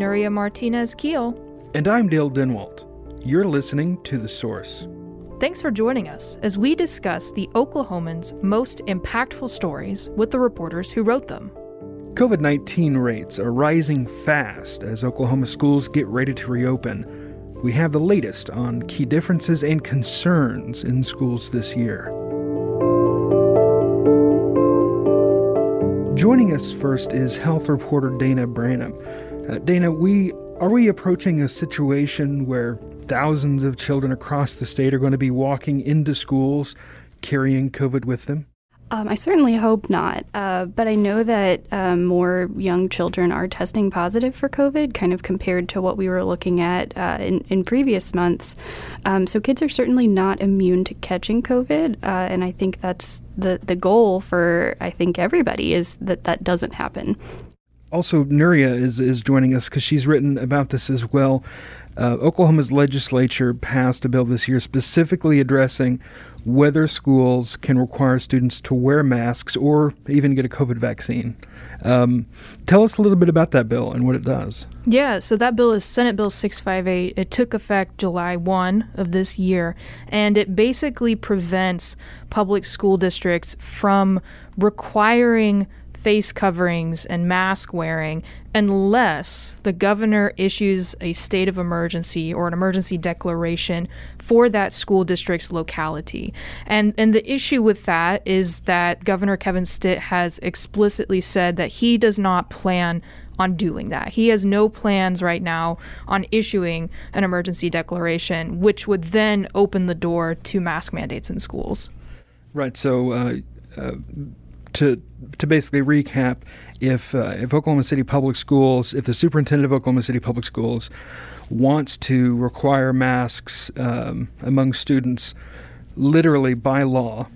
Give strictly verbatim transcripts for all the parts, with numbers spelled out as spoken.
Nuria Martinez-Keel. And I'm Dale Denwalt. You're listening to The Source. Thanks for joining us as we discuss the Oklahoman's most impactful stories with the reporters who wrote them. COVID nineteen rates are rising fast as Oklahoma schools get ready to reopen. We have the latest on key differences and concerns in schools this year. Joining us first is health reporter Dana Branham. Uh, Dana, we are we approaching a situation where thousands of children across the state are going to be walking into schools carrying COVID with them? Um, I certainly hope not, uh, but I know that uh, more young children are testing positive for COVID, kind of compared to what we were looking at uh, in, in previous months. Um, so kids are certainly not immune to catching COVID, uh, and I think that's the, the goal for, I think, everybody, is that that doesn't happen. Also, Nuria is, is joining us because she's written about this as well. Uh, Oklahoma's legislature passed a bill this year specifically addressing whether schools can require students to wear masks or even get a COVID vaccine. Um, tell us a little bit about that bill and what it does. Yeah, so that bill is Senate Bill six fifty-eight. It took effect July first of this year, and it basically prevents public school districts from requiring face coverings and mask wearing unless the governor issues a state of emergency or an emergency declaration for that school district's locality. And and the issue with that is that Governor Kevin Stitt has explicitly said that he does not plan on doing that. He has no plans right now on issuing an emergency declaration, which would then open the door to mask mandates in schools. Right. So uh, uh To to basically recap, if uh, if Oklahoma City Public Schools, if the superintendent of Oklahoma City Public Schools wants to require masks um, among students, literally by law,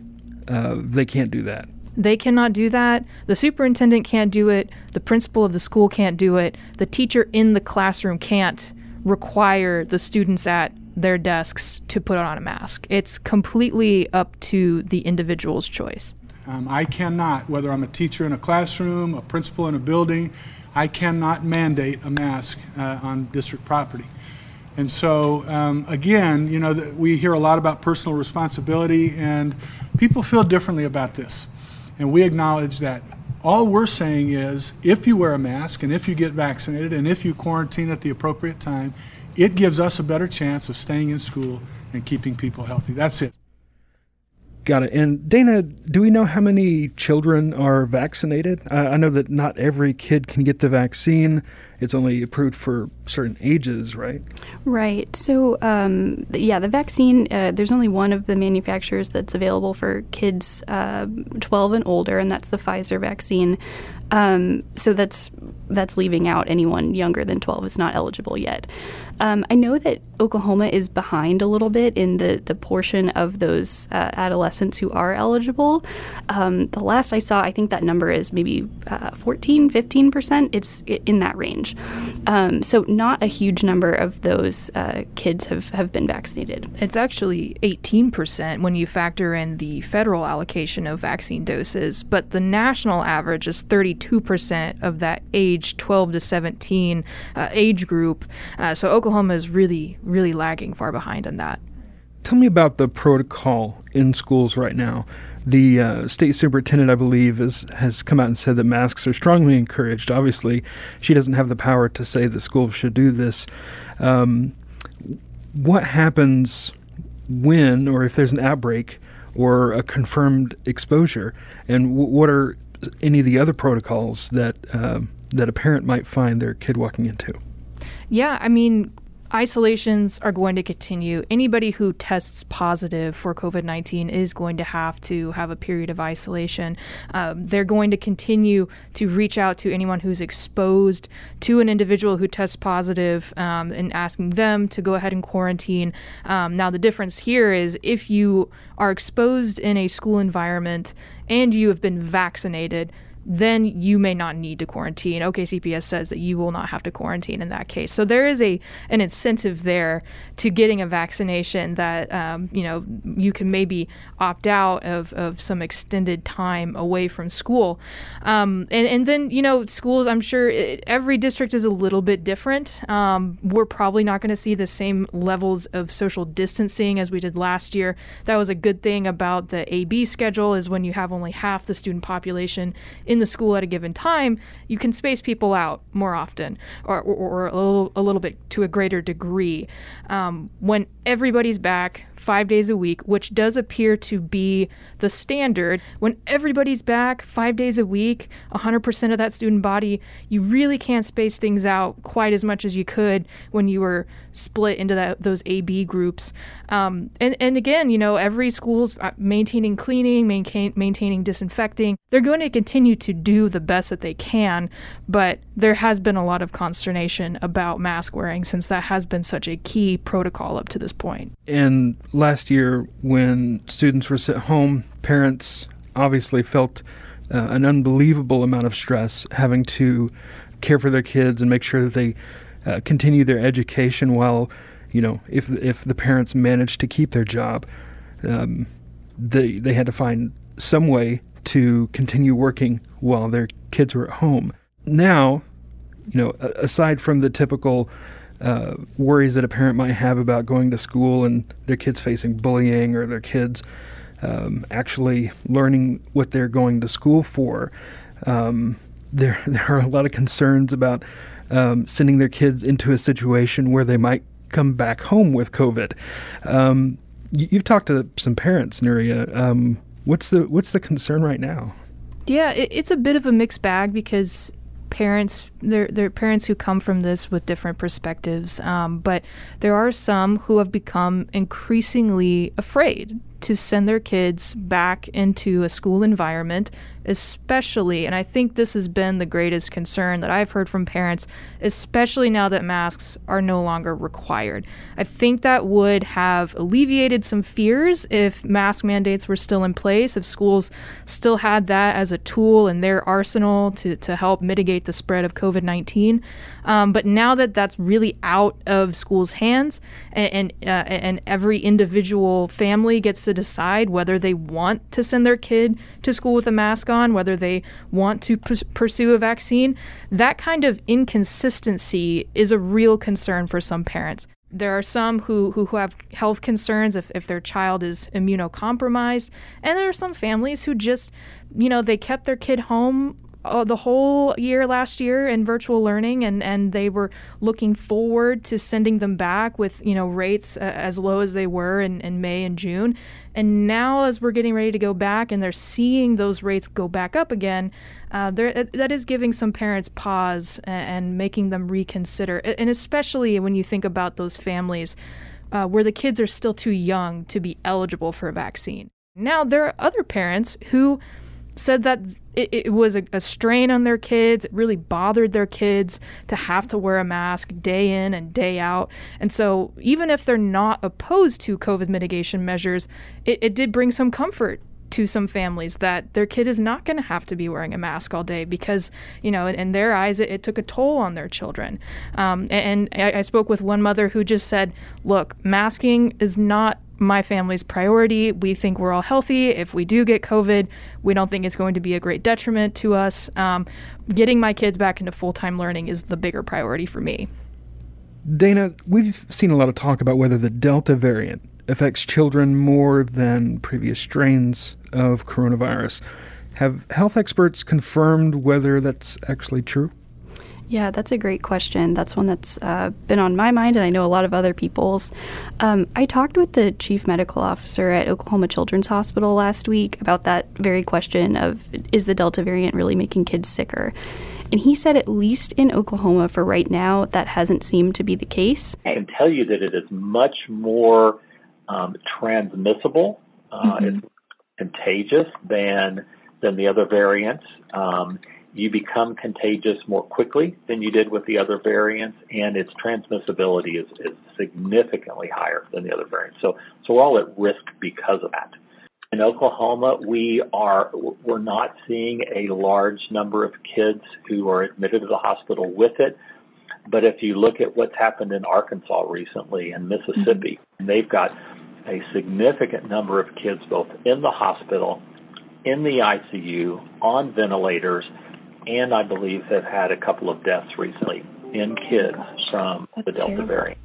uh, they can't do that. They cannot do that. The superintendent can't do it. The principal of the school can't do it. The teacher in the classroom can't require the students at their desks to put on a mask. It's completely up to the individual's choice. Um, I cannot, whether I'm a teacher in a classroom, a principal in a building, I cannot mandate a mask uh, on district property. And so, um, again, you know, the, we hear a lot about personal responsibility, and people feel differently about this. And we acknowledge that. All we're saying is, if you wear a mask and if you get vaccinated and if you quarantine at the appropriate time, it gives us a better chance of staying in school and keeping people healthy. That's it. Got it. And Dana, do we know how many children are vaccinated? Uh, I know that not every kid can get the vaccine. It's only approved for certain ages, right? Right. So, um, yeah, the vaccine, uh, there's only one of the manufacturers that's available for kids uh, twelve and older, and that's the Pfizer vaccine. Um, so that's that's leaving out anyone younger than twelve is not eligible yet. Um, I know that Oklahoma is behind a little bit in the, the portion of those uh, adolescents who are eligible. Um, the last I saw, I think that number is maybe uh, fourteen, fifteen percent. It's in that range. Um, so not a huge number of those uh, kids have, have been vaccinated. It's actually eighteen percent when you factor in the federal allocation of vaccine doses, but the national average is thirty-two percent of that age twelve to seventeen uh, age group. Uh, so Oklahoma is really, really lagging far behind in that. Tell me about the protocol in schools right now. The uh, state superintendent, I believe, is, has come out and said that masks are strongly encouraged. Obviously, she doesn't have the power to say that schools should do this. Um, what happens when, or if there's an outbreak or a confirmed exposure, and w- what are any of the other protocols that uh, that a parent might find their kid walking into? Yeah, I mean, isolations are going to continue. Anybody who tests positive for COVID nineteen is going to have to have a period of isolation. Um, they're going to continue to reach out to anyone who's exposed to an individual who tests positive um, and asking them to go ahead and quarantine. Um, now, the difference here is if you are exposed in a school environment and you have been vaccinated, then you may not need to quarantine. O K C P S says that you will not have to quarantine in that case. So there is a an incentive there to getting a vaccination that, um, you know, you can maybe opt out of, of some extended time away from school. Um, and, and then, you know, schools, I'm sure it, every district is a little bit different. Um, we're probably not going to see the same levels of social distancing as we did last year. That was a good thing about the A B schedule, is when you have only half the student population in the school at a given time, you can space people out more often, or, or, or a, little, a little bit to a greater degree. Um, when everybody's back five days a week, which does appear to be the standard, when everybody's back five days a week, one hundred percent of that student body, you really can't space things out quite as much as you could when you were split into that, those A B groups. Um, and, and again, you know, every school's maintaining cleaning, maintain, maintaining disinfecting. They're going to continue to do the best that they can, but there has been a lot of consternation about mask wearing, since that has been such a key protocol up to this point. And last year, when students were sent home, parents obviously felt uh, an unbelievable amount of stress, having to care for their kids and make sure that they uh, continue their education while, you know, if if the parents managed to keep their job, um, they they had to find some way to continue working while their kids were at home. Now, you know, aside from the typical uh, worries that a parent might have about going to school and their kids facing bullying, or their kids um, actually learning what they're going to school for, um, there there are a lot of concerns about um, sending their kids into a situation where they might come back home with COVID. Um, you, you've talked to some parents, Nuria. Um, what's the what's the concern right now? Yeah, it, it's a bit of a mixed bag, because parents, there there are parents who come from this with different perspectives, um, but there are some who have become increasingly afraid to send their kids back into a school environment, especially, and I think this has been the greatest concern that I've heard from parents, especially now that masks are no longer required. I think that would have alleviated some fears if mask mandates were still in place, if schools still had that as a tool in their arsenal to, to help mitigate the spread of COVID nineteen. Um, but now that that's really out of schools' hands, and and, uh, and every individual family gets to decide whether they want to send their kid to school with a mask on, whether they want to p- pursue a vaccine, that kind of inconsistency is a real concern for some parents. There are some who, who, who have health concerns if, if their child is immunocompromised, and there are some families who just, you know, they kept their kid home Uh, the whole year last year in virtual learning, and, and they were looking forward to sending them back with, you know, rates uh, as low as they were in, in May and June. And now, as we're getting ready to go back and they're seeing those rates go back up again, uh, that is giving some parents pause and, and making them reconsider. And especially when you think about those families uh, where the kids are still too young to be eligible for a vaccine. Now, there are other parents who said that it, it was a, a strain on their kids. It really bothered their kids to have to wear a mask day in and day out. And so even if they're not opposed to COVID mitigation measures, it, it did bring some comfort to some families that their kid is not going to have to be wearing a mask all day, because, you know, in, in their eyes, it, it took a toll on their children. Um, and and I, I spoke with one mother who just said, look, masking is not my family's priority. We think we're all healthy. If we do get COVID, we don't think it's going to be a great detriment to us. Um, getting my kids back into full-time learning is the bigger priority for me. Dana, we've seen a lot of talk about whether the Delta variant affects children more than previous strains of coronavirus. Have health experts confirmed whether that's actually true? Yeah, that's a great question. That's one that's uh, been on my mind, and I know a lot of other people's. Um, I talked with the chief medical officer at Oklahoma Children's Hospital last week about that very question of, is the Delta variant really making kids sicker? And he said, at least in Oklahoma for right now, that hasn't seemed to be the case. I can tell you that it is much more um, transmissible, uh, mm-hmm. it's contagious than, than the other variants. Um You become contagious more quickly than you did with the other variants, and its transmissibility is, is significantly higher than the other variants. So, so we're all at risk because of that. In Oklahoma, we are, we're not seeing a large number of kids who are admitted to the hospital with it. But if you look at what's happened in Arkansas recently and Mississippi, mm-hmm. they've got a significant number of kids both in the hospital, in the I C U, on ventilators, and I believe have had a couple of deaths recently in kids from That's the Delta terrible. variant.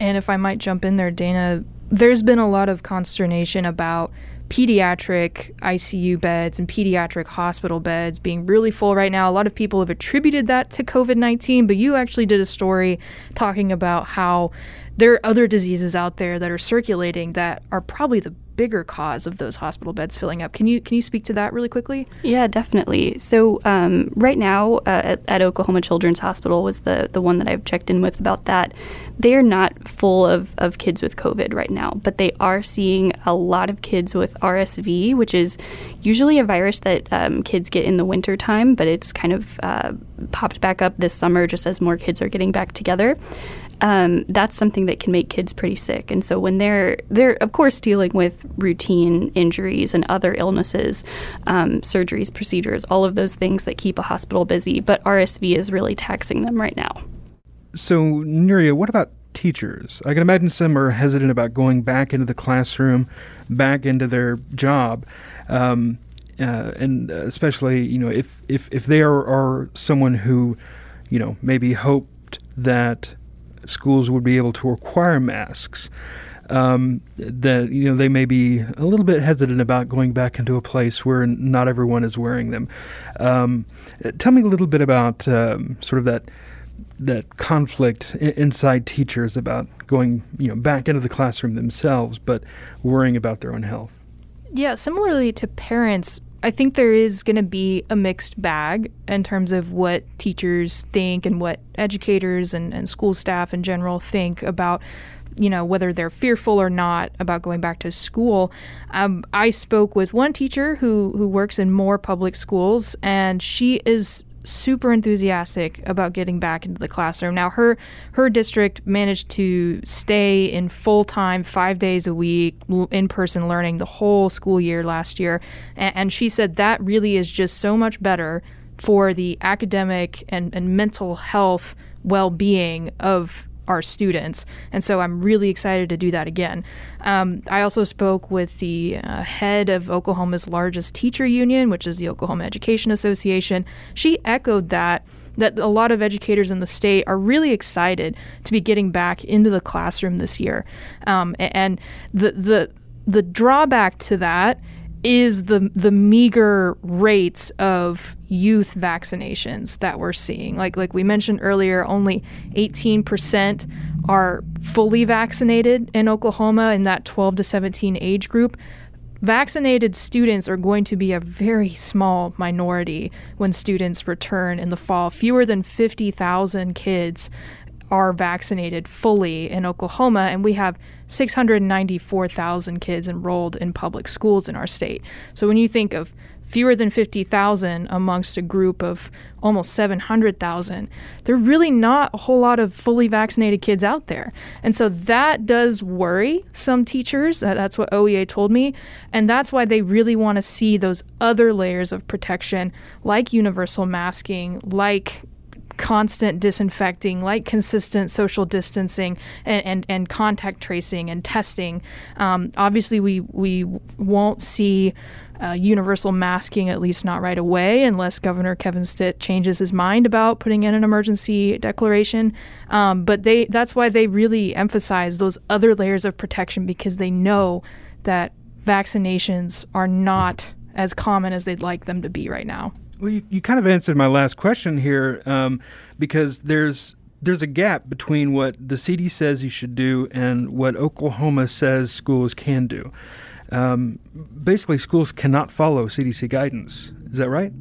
And if I might jump in there, Dana, there's been a lot of consternation about pediatric I C U beds and pediatric hospital beds being really full right now. A lot of people have attributed that to COVID nineteen, but you actually did a story talking about how there are other diseases out there that are circulating that are probably the bigger cause of those hospital beds filling up. Can you can you speak to that really quickly? Yeah, definitely. So um, right now uh, at, at Oklahoma Children's Hospital was the, the one that I've checked in with about that. They are not full of, of kids with COVID right now, but they are seeing a lot of kids with R S V, which is usually a virus that um, kids get in the winter time, but it's kind of uh, popped back up this summer just as more kids are getting back together. Um, that's something that can make kids pretty sick. And so when they're, they're of course, dealing with routine injuries and other illnesses, um, surgeries, procedures, all of those things that keep a hospital busy. But R S V is really taxing them right now. So, Nuria, what about teachers? I can imagine some are hesitant about going back into the classroom, back into their job. Um, uh, and especially, you know, if, if, if they are, are someone who, you know, maybe hoped that schools would be able to acquire masks, um, that, you know, they may be a little bit hesitant about going back into a place where not everyone is wearing them. Um, tell me a little bit about um, sort of that that conflict I- inside teachers about going, you know, back into the classroom themselves, but worrying about their own health. Yeah, similarly to parents, I think there is going to be a mixed bag in terms of what teachers think and what educators and, and school staff in general think about, you know, whether they're fearful or not about going back to school. Um, I spoke with one teacher who, who works in more public schools, and she is super enthusiastic about getting back into the classroom. Now, her her district managed to stay in full-time, five days a week, in-person learning the whole school year last year. And she said that really is just so much better for the academic and, and mental health well-being of our students. And so I'm really excited to do that again. Um, I also spoke with the uh, head of Oklahoma's largest teacher union, which is the Oklahoma Education Association. She echoed that, that a lot of educators in the state are really excited to be getting back into the classroom this year. Um, and the, the, the drawback to that is the the meager rates of youth vaccinations that we're seeing. Like like we mentioned earlier, only eighteen percent are fully vaccinated in Oklahoma in that twelve to seventeen age group. Vaccinated students are going to be a very small minority when students return in the fall. Fewer than fifty thousand kids are vaccinated fully in Oklahoma, and we have six hundred ninety-four thousand kids enrolled in public schools in our state. So when you think of fewer than fifty thousand amongst a group of almost seven hundred thousand, there are really not a whole lot of fully vaccinated kids out there. And so that does worry some teachers. That's what O E A told me. And that's why they really want to see those other layers of protection, like universal masking, like constant disinfecting, like consistent social distancing and, and, and contact tracing and testing. Um, obviously, we, we won't see uh, universal masking, at least not right away, unless Governor Kevin Stitt changes his mind about putting in an emergency declaration. Um, but they that's why they really emphasize those other layers of protection, because they know that vaccinations are not as common as they'd like them to be right now. Well, you, you kind of answered my last question here, um, because there's there's a gap between what the C D C says you should do and what Oklahoma says schools can do. Um, basically, schools cannot follow C D C guidance. Is that right?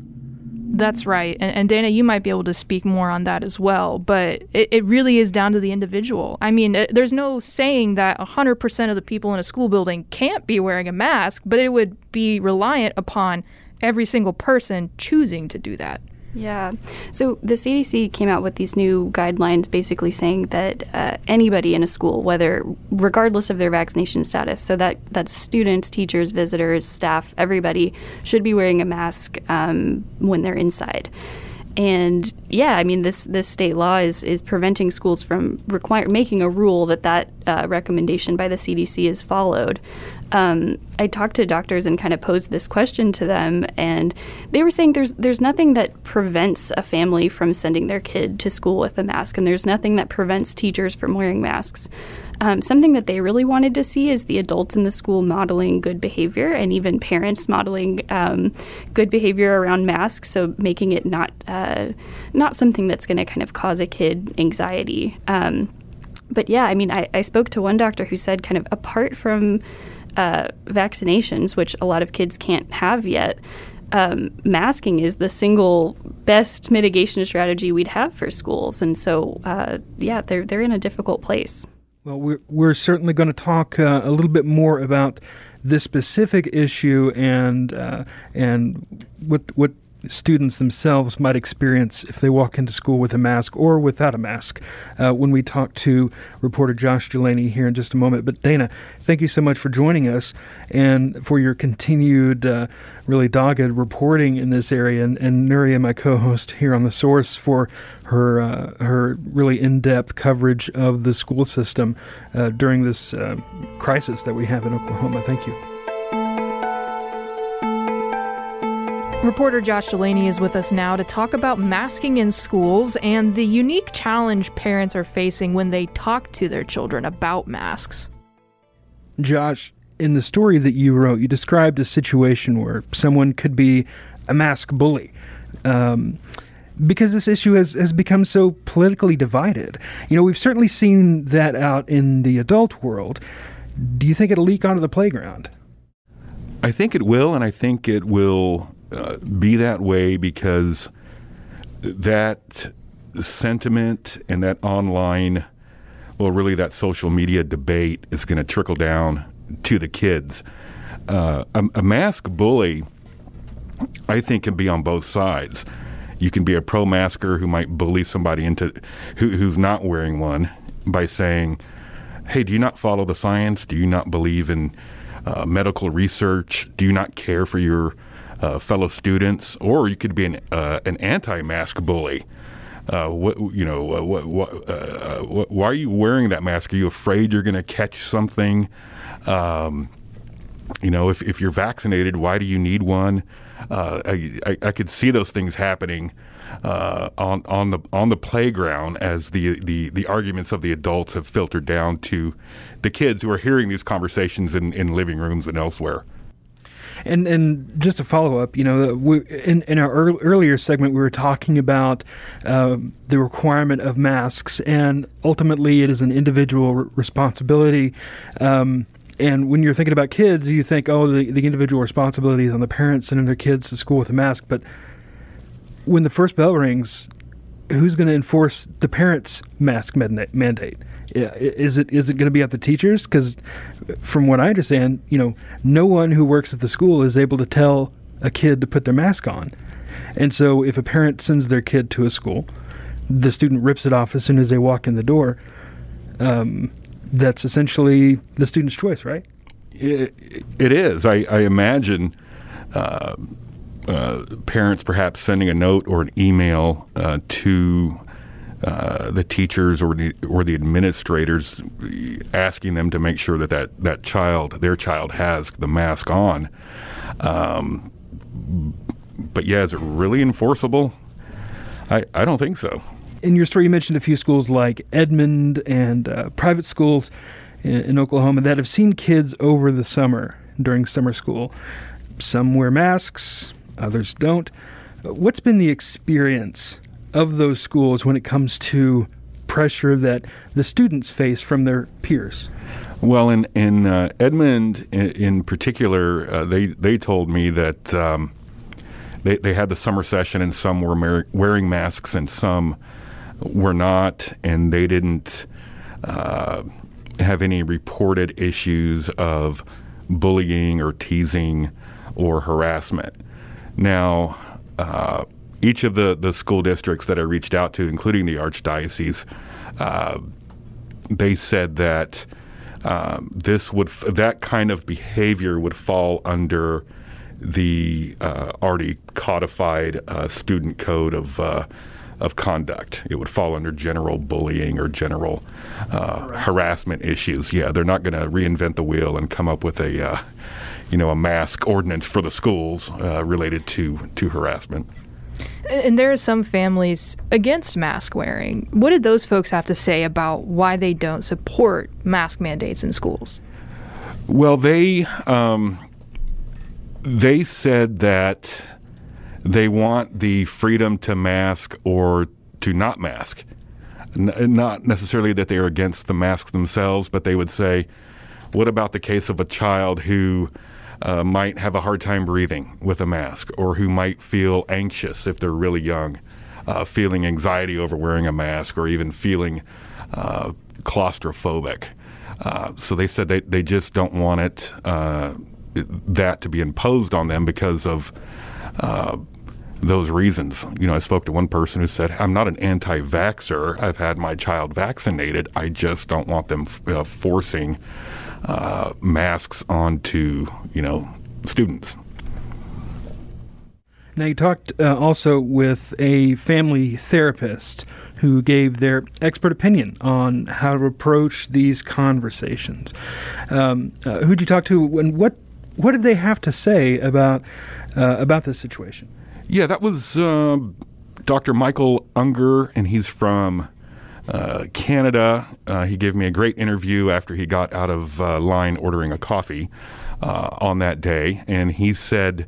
That's right. And, and Dana, you might be able to speak more on that as well, but it, it really is down to the individual. I mean, it, there's no saying that one hundred percent of the people in a school building can't be wearing a mask, but it would be reliant upon every single person choosing to do that. Yeah. So the C D C came out with these new guidelines basically saying that uh, anybody in a school, whether regardless of their vaccination status, so that that's students, teachers, visitors, staff, everybody should be wearing a mask um, when they're inside. And yeah, I mean, this, this state law is, is preventing schools from require, making a rule that that uh, recommendation by the C D C is followed. Um, I talked to doctors and kind of posed this question to them, and they were saying there's there's nothing that prevents a family from sending their kid to school with a mask, and there's nothing that prevents teachers from wearing masks. Um, something that they really wanted to see is the adults in the school modeling good behavior, and even parents modeling um, good behavior around masks, so making it not uh, not something that's going to kind of cause a kid anxiety. Um, but yeah, I mean, I, I spoke to one doctor who said kind of apart from uh, vaccinations, which a lot of kids can't have yet, Um, masking is the single best mitigation strategy we'd have for schools. And so, uh, yeah, they're they're in a difficult place. Well, we're, we're certainly going to talk uh, a little bit more about this specific issue and uh, and what what students themselves might experience if they walk into school with a mask or without a mask uh, when we talk to reporter Josh Dulaney here in just a moment. But Dana, thank you so much for joining us and for your continued uh, really dogged reporting in this area, and, and Nuria, my co-host here on The Source, for her uh, her really in-depth coverage of the school system uh, during this uh, crisis that we have in Oklahoma. Thank you. Reporter Josh Dulaney is with us now to talk about masking in schools and the unique challenge parents are facing when they talk to their children about masks. Josh, in the story that you wrote, you described a situation where someone could be a mask bully. Um, because this issue has, has become so politically divided. You know, we've certainly seen that out in the adult world. Do you think it'll leak onto the playground? I think it will, and I think it will... Uh, be that way because that sentiment and that online, well, really that social media debate is going to trickle down to the kids. Uh, a, a mask bully, I think, can be on both sides. You can be a pro-masker who might bully somebody into who, who's not wearing one by saying, hey, do you not follow the science? Do you not believe in uh, medical research? Do you not care for your Uh, fellow students? Or you could be an uh, an anti-mask bully. Uh, what you know? What, what, uh, what, why are you wearing that mask? Are you afraid you're going to catch something? Um, you know, if if you're vaccinated, why do you need one? Uh, I, I I could see those things happening uh, on on the on the playground as the, the the arguments of the adults have filtered down to the kids who are hearing these conversations in, in living rooms and elsewhere. And and just a follow-up, you know, we, in, in our ear- earlier segment, we were talking about uh, the requirement of masks, and ultimately it is an individual re- responsibility. Um, and when you're thinking about kids, you think, oh, the, the individual responsibility is on the parents sending their kids to school with a mask. But when the first bell rings, who's going to enforce the parents' mask mandate? mandate? Is it is it going to be at the teachers? Because from what I understand, you know, no one who works at the school is able to tell a kid to put their mask on. And so if a parent sends their kid to a school, the student rips it off as soon as they walk in the door. Um, that's essentially the student's choice, right? It, it is. I, I imagine uh, uh, parents perhaps sending a note or an email uh, to Uh, the teachers or the, or the administrators, asking them to make sure that, that that child, their child, has the mask on. Um, but yeah, is it really enforceable? I, I don't think so. In your story, you mentioned a few schools like Edmond and uh, private schools in, in Oklahoma that have seen kids over the summer during summer school. Some wear masks, others don't. What's been the experience of those schools when it comes to pressure that the students face from their peers? Well, in in uh, Edmond in, in particular, uh, they they told me that um, they they had the summer session and some were mar- wearing masks and some were not, and they didn't uh, have any reported issues of bullying or teasing or harassment. Now, uh, each of the, the school districts that I reached out to, including the Archdiocese, uh, they said that um, this would that kind of behavior would fall under the uh, already codified uh, student code of uh, of conduct. It would fall under general bullying or general uh, right. harassment issues. Yeah, they're not going to reinvent the wheel and come up with a uh, you know a mask ordinance for the schools uh, related to to harassment. And there are some families against mask wearing. What did those folks have to say about why they don't support mask mandates in schools? Well, they um, they said that they want the freedom to mask or to not mask. N- not necessarily that they are against the masks themselves, but they would say, what about the case of a child who Uh, might have a hard time breathing with a mask, or who might feel anxious if they're really young, uh, feeling anxiety over wearing a mask, or even feeling uh, claustrophobic. Uh, so they said they, they just don't want it uh, that to be imposed on them because of uh, those reasons. You know, I spoke to one person who said, I'm not an anti-vaxxer. I've had my child vaccinated. I just don't want them f- uh, forcing Uh, masks onto, you know, students. Now, you talked uh, also with a family therapist who gave their expert opinion on how to approach these conversations. Um, uh, who'd you talk to, and what what did they have to say about uh, about this situation? Yeah, that was uh, Doctor Michael Unger, and he's from Uh, Canada. Uh, he gave me a great interview after he got out of uh, line ordering a coffee uh, on that day, and he said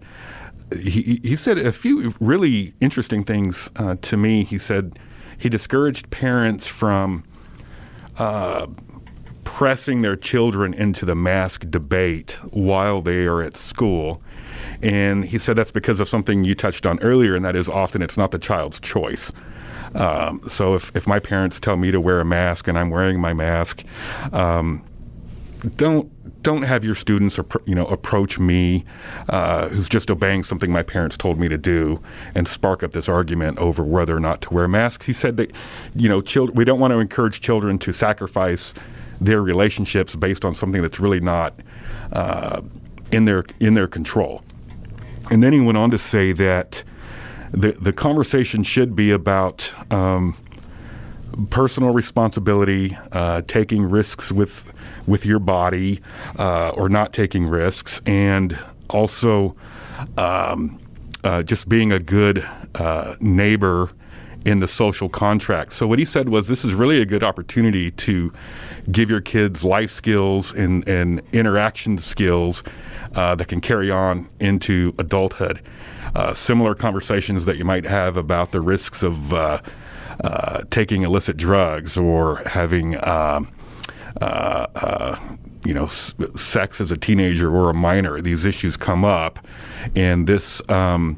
he, he said a few really interesting things uh, to me. He said he discouraged parents from uh, pressing their children into the mask debate while they are at school, and he said that's because of something you touched on earlier, and that is often it's not the child's choice. Um, so if, if my parents tell me to wear a mask and I'm wearing my mask, um, don't don't have your students you know approach me, uh, who's just obeying something my parents told me to do, and spark up this argument over whether or not to wear masks. He said that you know children, we don't want to encourage children to sacrifice their relationships based on something that's really not uh, in their in their control. And then he went on to say that The the conversation should be about um, personal responsibility, uh, taking risks with with your body, uh, or not taking risks, and also um, uh, just being a good uh, neighbor in the social contract. So what he said was, this is really a good opportunity to give your kids life skills and, and interaction skills uh, that can carry on into adulthood. Uh, similar conversations that you might have about the risks of uh, uh, taking illicit drugs or having, uh, uh, uh, you know, s- sex as a teenager or a minor. These issues come up, and this, um,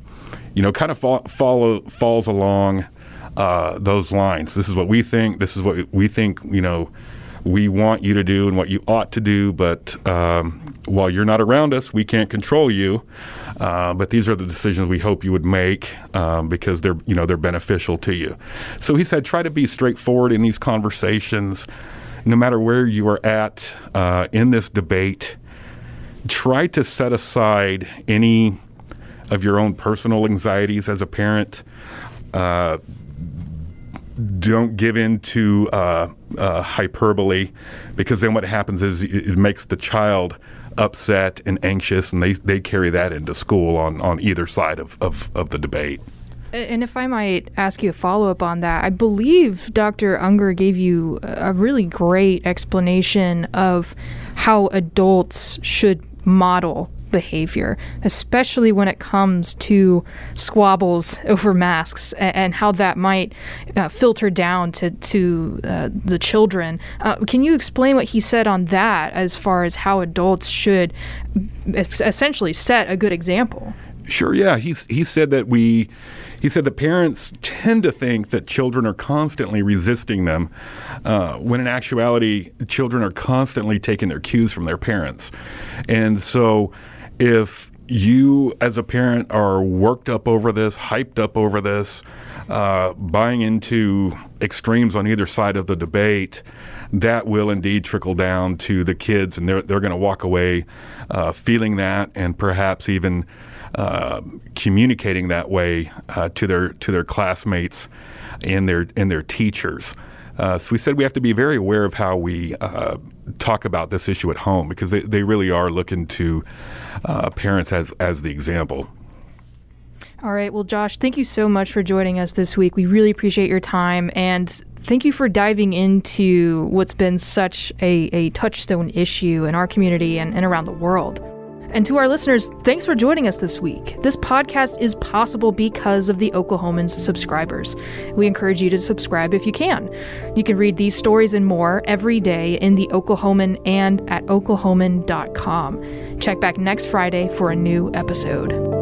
you know, kind of fo- follow falls along uh, those lines. This is what we think. This is what we think. You know, we want you to do and what you ought to do, but um, while you're not around us, we can't control you. Uh, but these are the decisions we hope you would make um, because they're, you know, they're beneficial to you. So he said, try to be straightforward in these conversations, no matter where you are at uh, in this debate. Try to set aside any of your own personal anxieties as a parent. Uh, Don't give in to uh, uh, hyperbole, because then what happens is it makes the child upset and anxious, and they, they carry that into school on, on either side of, of, of the debate. And if I might ask you a follow-up on that, I believe Doctor Unger gave you a really great explanation of how adults should model behavior, especially when it comes to squabbles over masks, and, and how that might uh, filter down to, to uh, the children. Uh, can you explain what he said on that as far as how adults should essentially set a good example? Sure, yeah. He, he said that we, he said that parents tend to think that children are constantly resisting them, uh, when in actuality, children are constantly taking their cues from their parents. And so if you as a parent are worked up over this, hyped up over this, uh, buying into extremes on either side of the debate, that will indeed trickle down to the kids, and they're they're going to walk away uh, feeling that, and perhaps even uh, communicating that way uh, to their to their classmates and their and their teachers. Uh, so we said we have to be very aware of how we uh, talk about this issue at home, because they, they really are looking to uh, parents as, as the example. All right. Well, Josh, thank you so much for joining us this week. We really appreciate your time, and thank you for diving into what's been such a, a touchstone issue in our community and, and around the world. And to our listeners, thanks for joining us this week. This podcast is possible because of the Oklahoman's subscribers. We encourage you to subscribe if you can. You can read these stories and more every day in the Oklahoman and at oklahoman dot com. Check back next Friday for a new episode.